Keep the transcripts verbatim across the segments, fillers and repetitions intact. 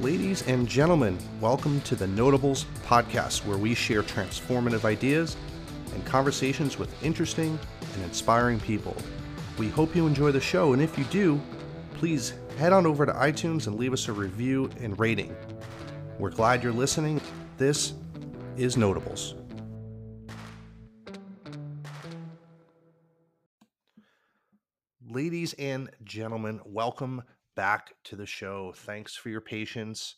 Ladies and gentlemen, welcome to the Notables Podcast, where we share transformative ideas and conversations with interesting and inspiring people. We hope you enjoy the show, and if you do, please head on over to iTunes and leave us a review and rating. We're glad you're listening. This is Notables. Ladies and gentlemen, welcome back to the show. Thanks for your patience.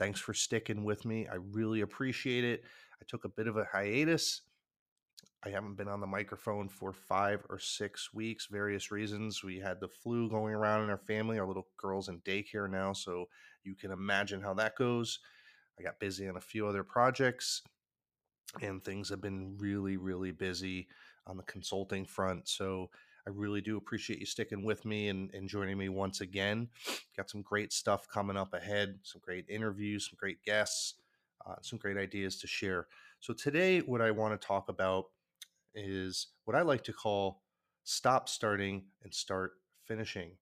Thanks for sticking with me. I really appreciate it. I took a bit of a hiatus. I haven't been on the microphone for five or six weeks, various reasons. We had the flu going around in our family. Our little girl's in daycare now, so you can imagine how that goes. I got busy on a few other projects, and things have been really, really busy on the consulting front. So I really do appreciate you sticking with me and, and joining me once again. Got some great stuff coming up ahead, some great interviews, some great guests, uh, some great ideas to share. So today, what I want to talk about is what I like to call stop starting and start finishing.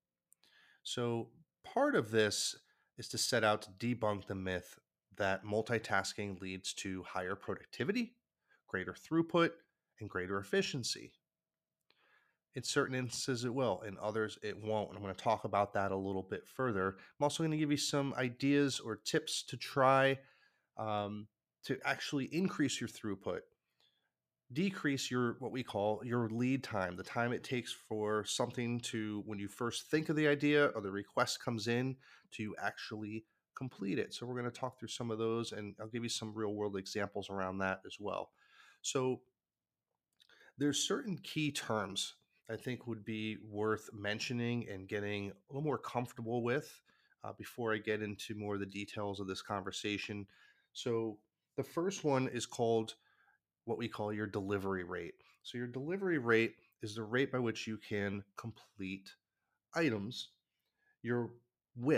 So part of this is to set out to debunk the myth that multitasking leads to higher productivity, greater throughput, and greater efficiency. In certain instances, it will. In others, it won't. And I'm going to talk about that a little bit further. I'm also going to give you some ideas or tips to try um, to actually increase your throughput, decrease your what we call your lead time, the time it takes for something to, when you first think of the idea or the request comes in, to actually complete it. So we're going to talk through some of those, and I'll give you some real world examples around that as well. So there's certain key terms I think would be worth mentioning and getting a little more comfortable with uh, before I get into more of the details of this conversation. So the first one is called what we call your delivery rate. So your delivery rate is the rate by which you can complete items. Your W I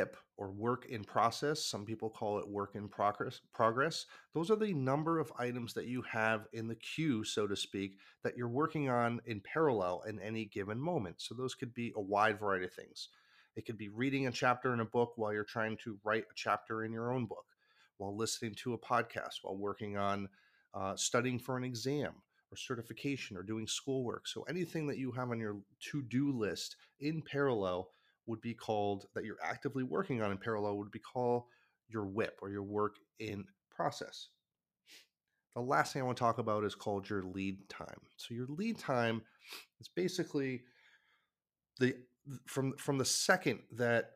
P, or work in process, some people call it work in progress, progress. Those are the number of items that you have in the queue, so to speak, that you're working on in parallel in any given moment. So those could be a wide variety of things. It could be reading a chapter in a book while you're trying to write a chapter in your own book, while listening to a podcast, while working on uh, studying for an exam or certification or doing schoolwork. So anything that you have on your to-do list in parallel would be called, that you're actively working on in parallel, would be called your W I P, or your work in process. The last thing I want to talk about is called your lead time. So your lead time is basically the from from the second that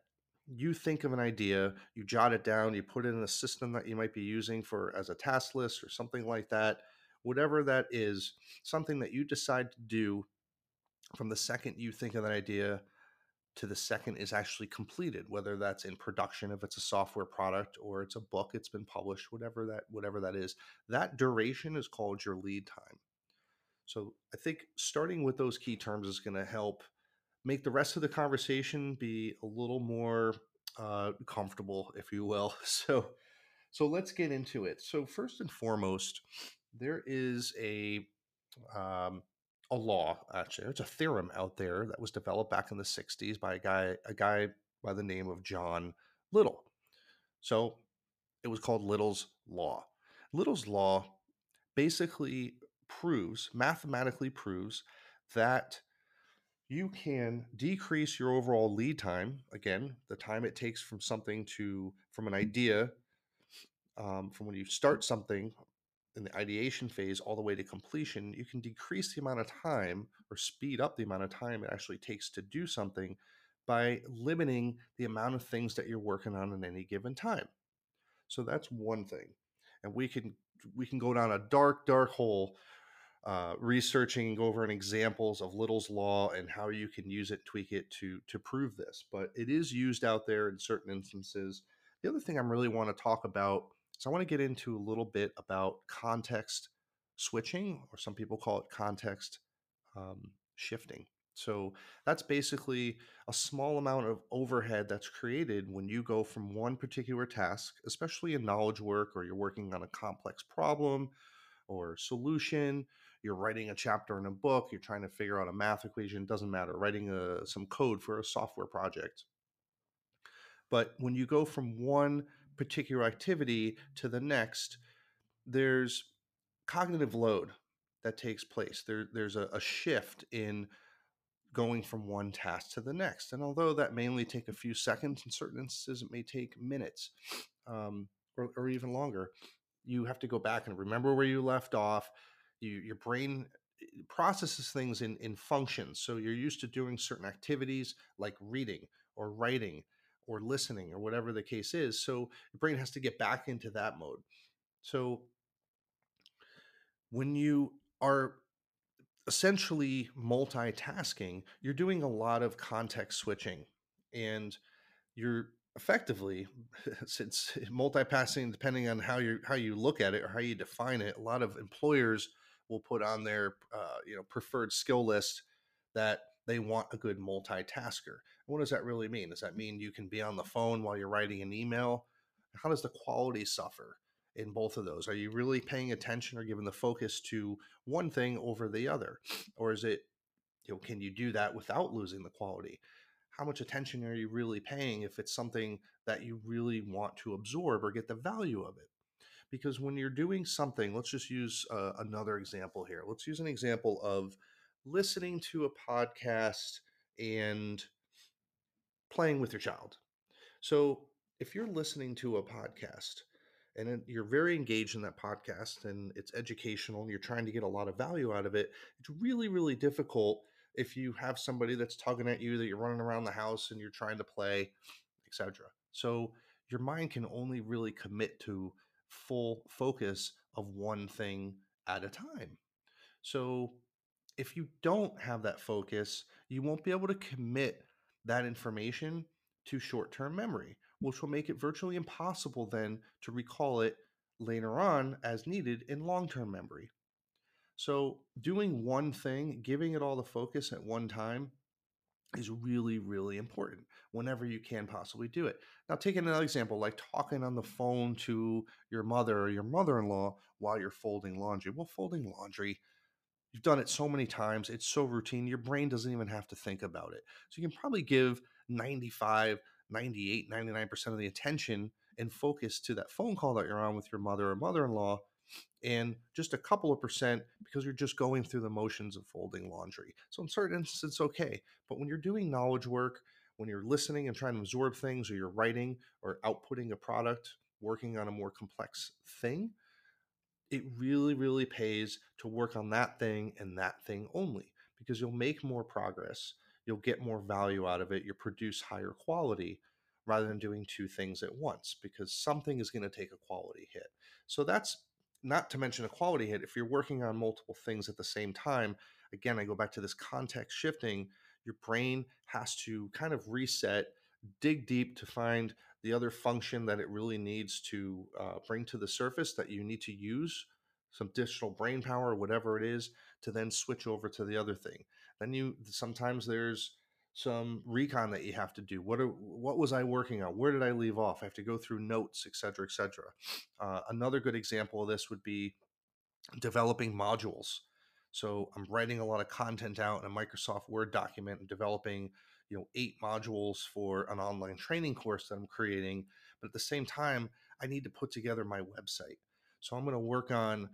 you think of an idea, you jot it down, you put it in a system that you might be using for as a task list or something like that, whatever that is, something that you decide to do, from the second you think of that idea to the second is actually completed, whether that's in production, if it's a software product, or it's a book, it's been published, whatever that whatever that is. That duration is called your lead time. So I think starting with those key terms is going to help make the rest of the conversation be a little more uh, comfortable, if you will. So, so let's get into it. So first and foremost, there is a um, a law, actually, there's a theorem out there that was developed back in the sixties by a guy, a guy by the name of John Little. So it was called Little's Law. Little's Law basically proves, mathematically proves, that you can decrease your overall lead time. Again, the time it takes from something to, from an idea, um, from when you start something in the ideation phase all the way to completion, you can decrease the amount of time or speed up the amount of time it actually takes to do something by limiting the amount of things that you're working on in any given time. So that's one thing. And we can we can go down a dark, dark hole uh, researching and go over examples of Little's Law and how you can use it, tweak it to, to prove this. But it is used out there in certain instances. The other thing I really want to talk about, so I want to get into a little bit about context switching, or some people call it context um, shifting. So that's basically a small amount of overhead that's created when you go from one particular task, especially in knowledge work, or you're working on a complex problem or solution, you're writing a chapter in a book, you're trying to figure out a math equation, doesn't matter, writing a, some code for a software project. But when you go from one particular activity to the next, there's cognitive load that takes place. There, there's a, a shift in going from one task to the next. And although that may only take a few seconds, in certain instances, it may take minutes um, or, or even longer. You have to go back and remember where you left off. You, your brain processes things in, in functions. So you're used to doing certain activities like reading or writing or listening or whatever the case is. So your brain has to get back into that mode. So when you are essentially multitasking, you're doing a lot of context switching, and you're effectively, since multitasking, depending on how you how you look at it or how you define it, a lot of employers will put on their uh, you know preferred skill list that they want a good multitasker. What does that really mean? Does that mean you can be on the phone while you're writing an email? How does the quality suffer in both of those? Are you really paying attention or giving the focus to one thing over the other? Or is it, you know, can you do that without losing the quality? How much attention are you really paying if it's something that you really want to absorb or get the value of it? Because when you're doing something, let's just use uh, another example here. Let's use an example of listening to a podcast and playing with your child. So if you're listening to a podcast and you're very engaged in that podcast and it's educational and you're trying to get a lot of value out of it, it's really, really difficult if you have somebody that's tugging at you, that you're running around the house and you're trying to play, et cetera. So your mind can only really commit to full focus of one thing at a time. So if you don't have that focus, you won't be able to commit that information to short-term memory, which will make it virtually impossible then to recall it later on as needed in long-term memory. So doing one thing, giving it all the focus at one time is really, really important whenever you can possibly do it. Now, taking another example, like talking on the phone to your mother or your mother-in-law while you're folding laundry. Well, folding laundry, you've done it so many times. It's so routine. Your brain doesn't even have to think about it. So you can probably give ninety-five, ninety-eight, ninety-nine percent of the attention and focus to that phone call that you're on with your mother or mother-in-law, and just a couple of percent because you're just going through the motions of folding laundry. So in certain instances, it's okay. But when you're doing knowledge work, when you're listening and trying to absorb things, or you're writing or outputting a product, working on a more complex thing, it really, really pays to work on that thing and that thing only, because you'll make more progress. You'll get more value out of it. You'll produce higher quality rather than doing two things at once, because something is going to take a quality hit. So that's not to mention a quality hit. If you're working on multiple things at the same time, again, I go back to this context shifting. Your brain has to kind of reset, dig deep to find the other function that it really needs to uh, bring to the surface, that you need to use some additional brain power, whatever it is, to then switch over to the other thing. Then you, sometimes there's some recon that you have to do. What are, what was I working on? Where did I leave off? I have to go through notes, et cetera, et cetera. Uh, another good example of this would be developing modules. So I'm writing a lot of content out in a Microsoft Word document and developing, you know, eight modules for an online training course that I'm creating. But at the same time, I need to put together my website. So I'm going to work on,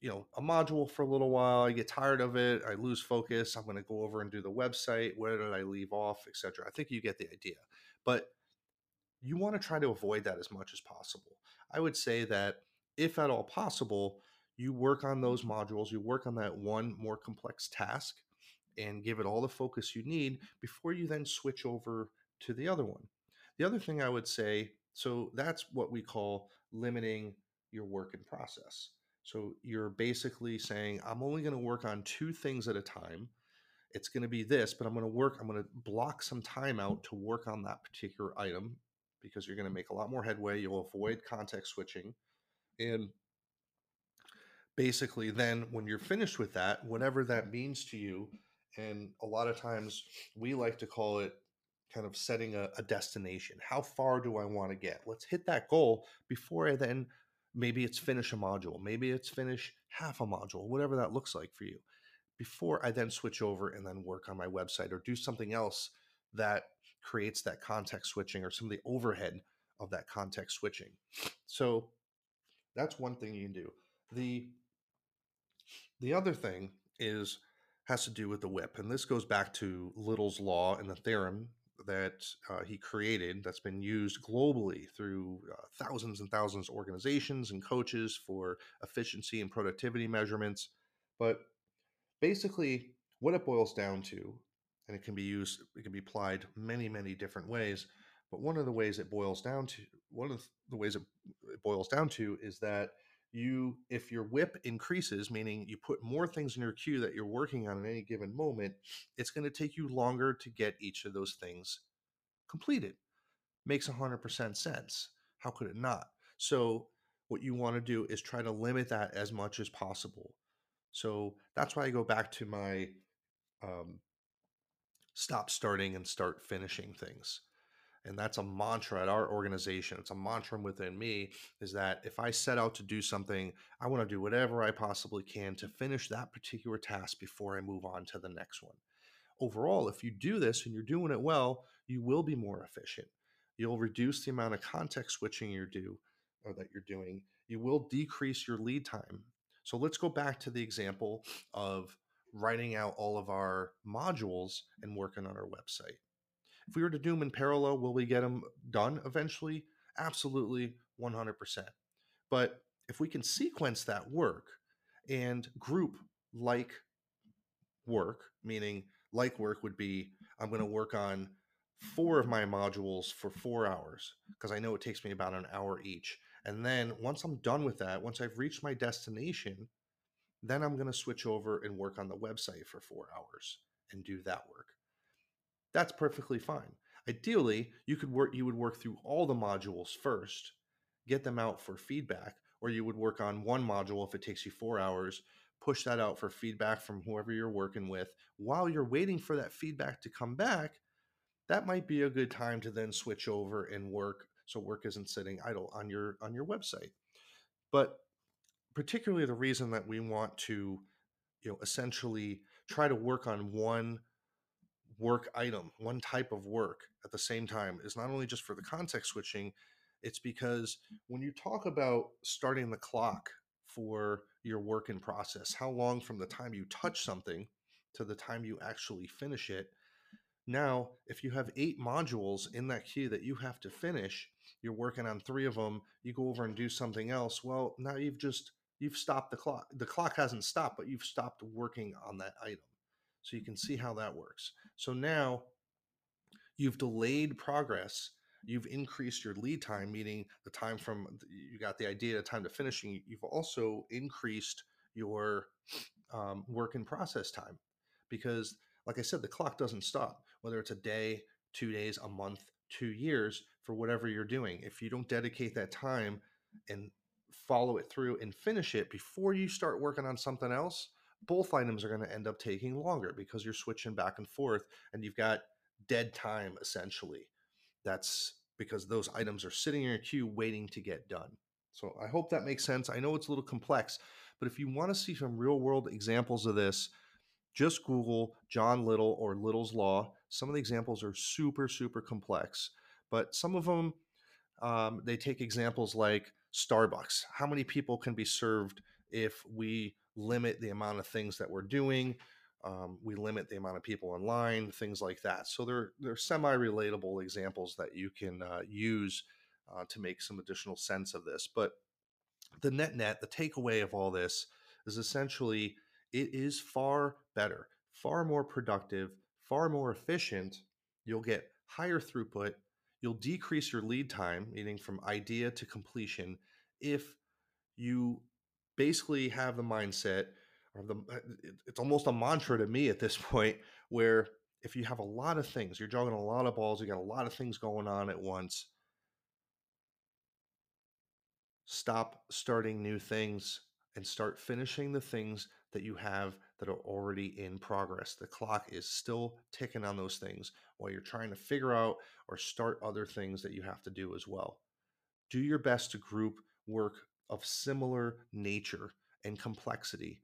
you know, a module for a little while. I get tired of it. I lose focus. I'm going to go over and do the website. Where did I leave off, et cetera? I think you get the idea, but you want to try to avoid that as much as possible. I would say that if at all possible, you work on those modules, you work on that one more complex task and give it all the focus you need before you then switch over to the other one. The other thing I would say, so that's what we call limiting your work in process. So you're basically saying, I'm only going to work on two things at a time. It's going to be this, but I'm going to work, I'm going to block some time out to work on that particular item, because you're going to make a lot more headway. You'll avoid context switching. And basically then when you're finished with that, whatever that means to you, and a lot of times we like to call it kind of setting a, a destination. How far do I want to get? Let's hit that goal before I then... Maybe it's finish a module. Maybe it's finish half a module, whatever that looks like for you, before I then switch over and then work on my website or do something else that creates that context switching or some of the overhead of that context switching. So that's one thing you can do. The, the other thing is has to do with the whip. And this goes back to Little's Law and the theorem that uh, he created that's been used globally through uh, thousands and thousands of organizations and coaches for efficiency and productivity measurements. But basically what it boils down to, and it can be used, it can be applied many, many different ways. But one of the ways it boils down to, one of the ways it boils down to is that you, if your whip increases, meaning you put more things in your queue that you're working on at any given moment, it's going to take you longer to get each of those things completed. Makes one hundred percent sense. How could it not? So what you want to do is try to limit that as much as possible. So that's why I go back to my um, stop starting and start finishing things. And that's a mantra at our organization. It's a mantra within me, is that if I set out to do something, I want to do whatever I possibly can to finish that particular task before I move on to the next one. Overall, if you do this and you're doing it well, you will be more efficient. You'll reduce the amount of context switching you do, or that you're doing. You will decrease your lead time. So let's go back to the example of writing out all of our modules and working on our website. If we were to do them in parallel, will we get them done eventually? Absolutely, one hundred percent. But if we can sequence that work and group like work, meaning like work would be, I'm going to work on four of my modules for four hours because I know it takes me about an hour each. And then once I'm done with that, once I've reached my destination, then I'm going to switch over and work on the website for four hours and do that work. That's perfectly fine. Ideally, you could work, you would work through all the modules first, get them out for feedback, or you would work on one module if it takes you four hours, push that out for feedback from whoever you're working with. While you're waiting for that feedback to come back, that might be a good time to then switch over and work, so work isn't sitting idle on your, on your website. But particularly the reason that we want to, you know, essentially try to work on one work item, one type of work at the same time, is not only just for the context switching, it's because when you talk about starting the clock for your work in process, how long from the time you touch something to the time you actually finish it, now if you have eight modules in that queue that you have to finish, you're working on three of them, you go over and do something else, well, now you've just, you've stopped the clock. The clock hasn't stopped, but you've stopped working on that item. So you can see how that works. So now you've delayed progress. You've increased your lead time, meaning the time from you got the idea to time to finishing. You've also increased your um, work in process time because, like I said, the clock doesn't stop, whether it's a day, two days, a month, two years for whatever you're doing. If you don't dedicate that time and follow it through and finish it before you start working on something else, both items are going to end up taking longer because you're switching back and forth and you've got dead time, essentially. That's because those items are sitting in your queue waiting to get done. So I hope that makes sense. I know it's a little complex, but if you want to see some real world examples of this, just Google John Little or Little's Law. Some of the examples are super, super complex, but some of them, um, they take examples like Starbucks. How many people can be served if we limit the amount of things that we're doing, um, we limit the amount of people online, things like that. So they're, they're semi-relatable examples that you can uh, use uh, to make some additional sense of this. But the net-net, the takeaway of all this is essentially it is far better, far more productive, far more efficient. You'll get higher throughput. You'll decrease your lead time, meaning from idea to completion, if you basically have the mindset, or the, it's almost a mantra to me at this point, where if you have a lot of things, you're juggling a lot of balls, you got a lot of things going on at once, stop starting new things and start finishing the things that you have that are already in progress. The clock is still ticking on those things while you're trying to figure out or start other things that you have to do as well. Do your best to group work of similar nature and complexity.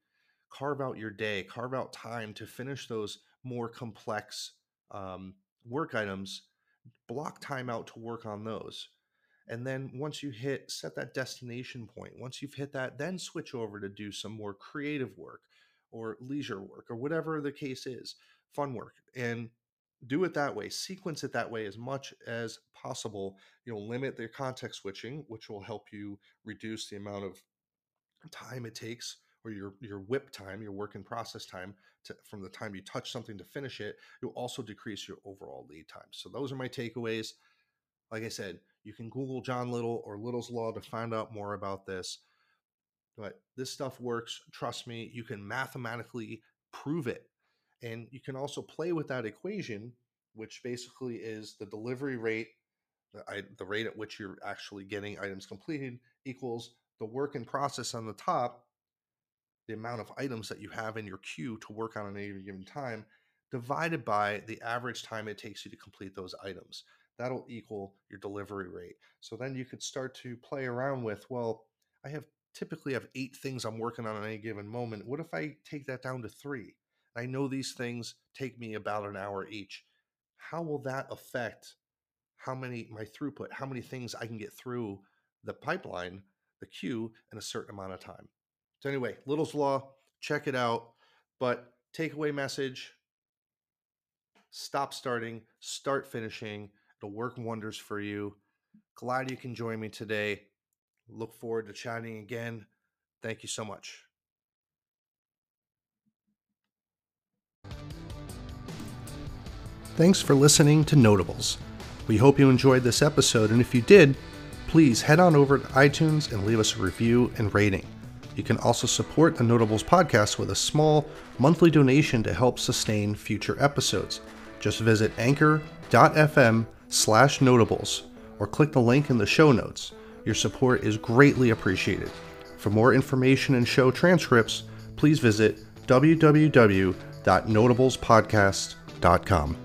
Carve out your day, carve out time to finish those more complex um, work items, block time out to work on those. And then once you hit, set that destination point, once you've hit that, then switch over to do some more creative work or leisure work or whatever the case is, fun work, and do it that way. Sequence it that way as much as possible. You'll limit the context switching, which will help you reduce the amount of time it takes, or your, your whip time, your work in process time, to, from the time you touch something to finish it. You'll also decrease your overall lead time. So those are my takeaways. Like I said, you can Google John Little or Little's Law to find out more about this. But this stuff works. Trust me, you can mathematically prove it. And you can also play with that equation, which basically is the delivery rate, the, the rate at which you're actually getting items completed, equals the work in process on the top, the amount of items that you have in your queue to work on at any given time, divided by the average time it takes you to complete those items. That'll equal your delivery rate. So then you could start to play around with, well, I have typically have eight things I'm working on at any given moment. What if I take that down to three? I know these things take me about an hour each. How will that affect how many, my throughput, how many things I can get through the pipeline, the queue, in a certain amount of time? So anyway, Little's Law, check it out. But takeaway message, stop starting, start finishing. It'll work wonders for you. Glad you can join me today. Look forward to chatting again. Thank you so much. Thanks for listening to Notables. We hope you enjoyed this episode, and if you did, please head on over to iTunes and leave us a review and rating. You can also support the Notables podcast with a small monthly donation to help sustain future episodes. Just visit anchor.fm slash notables or click the link in the show notes. Your support is greatly appreciated. For more information and show transcripts, please visit w w w dot notables podcast dot com.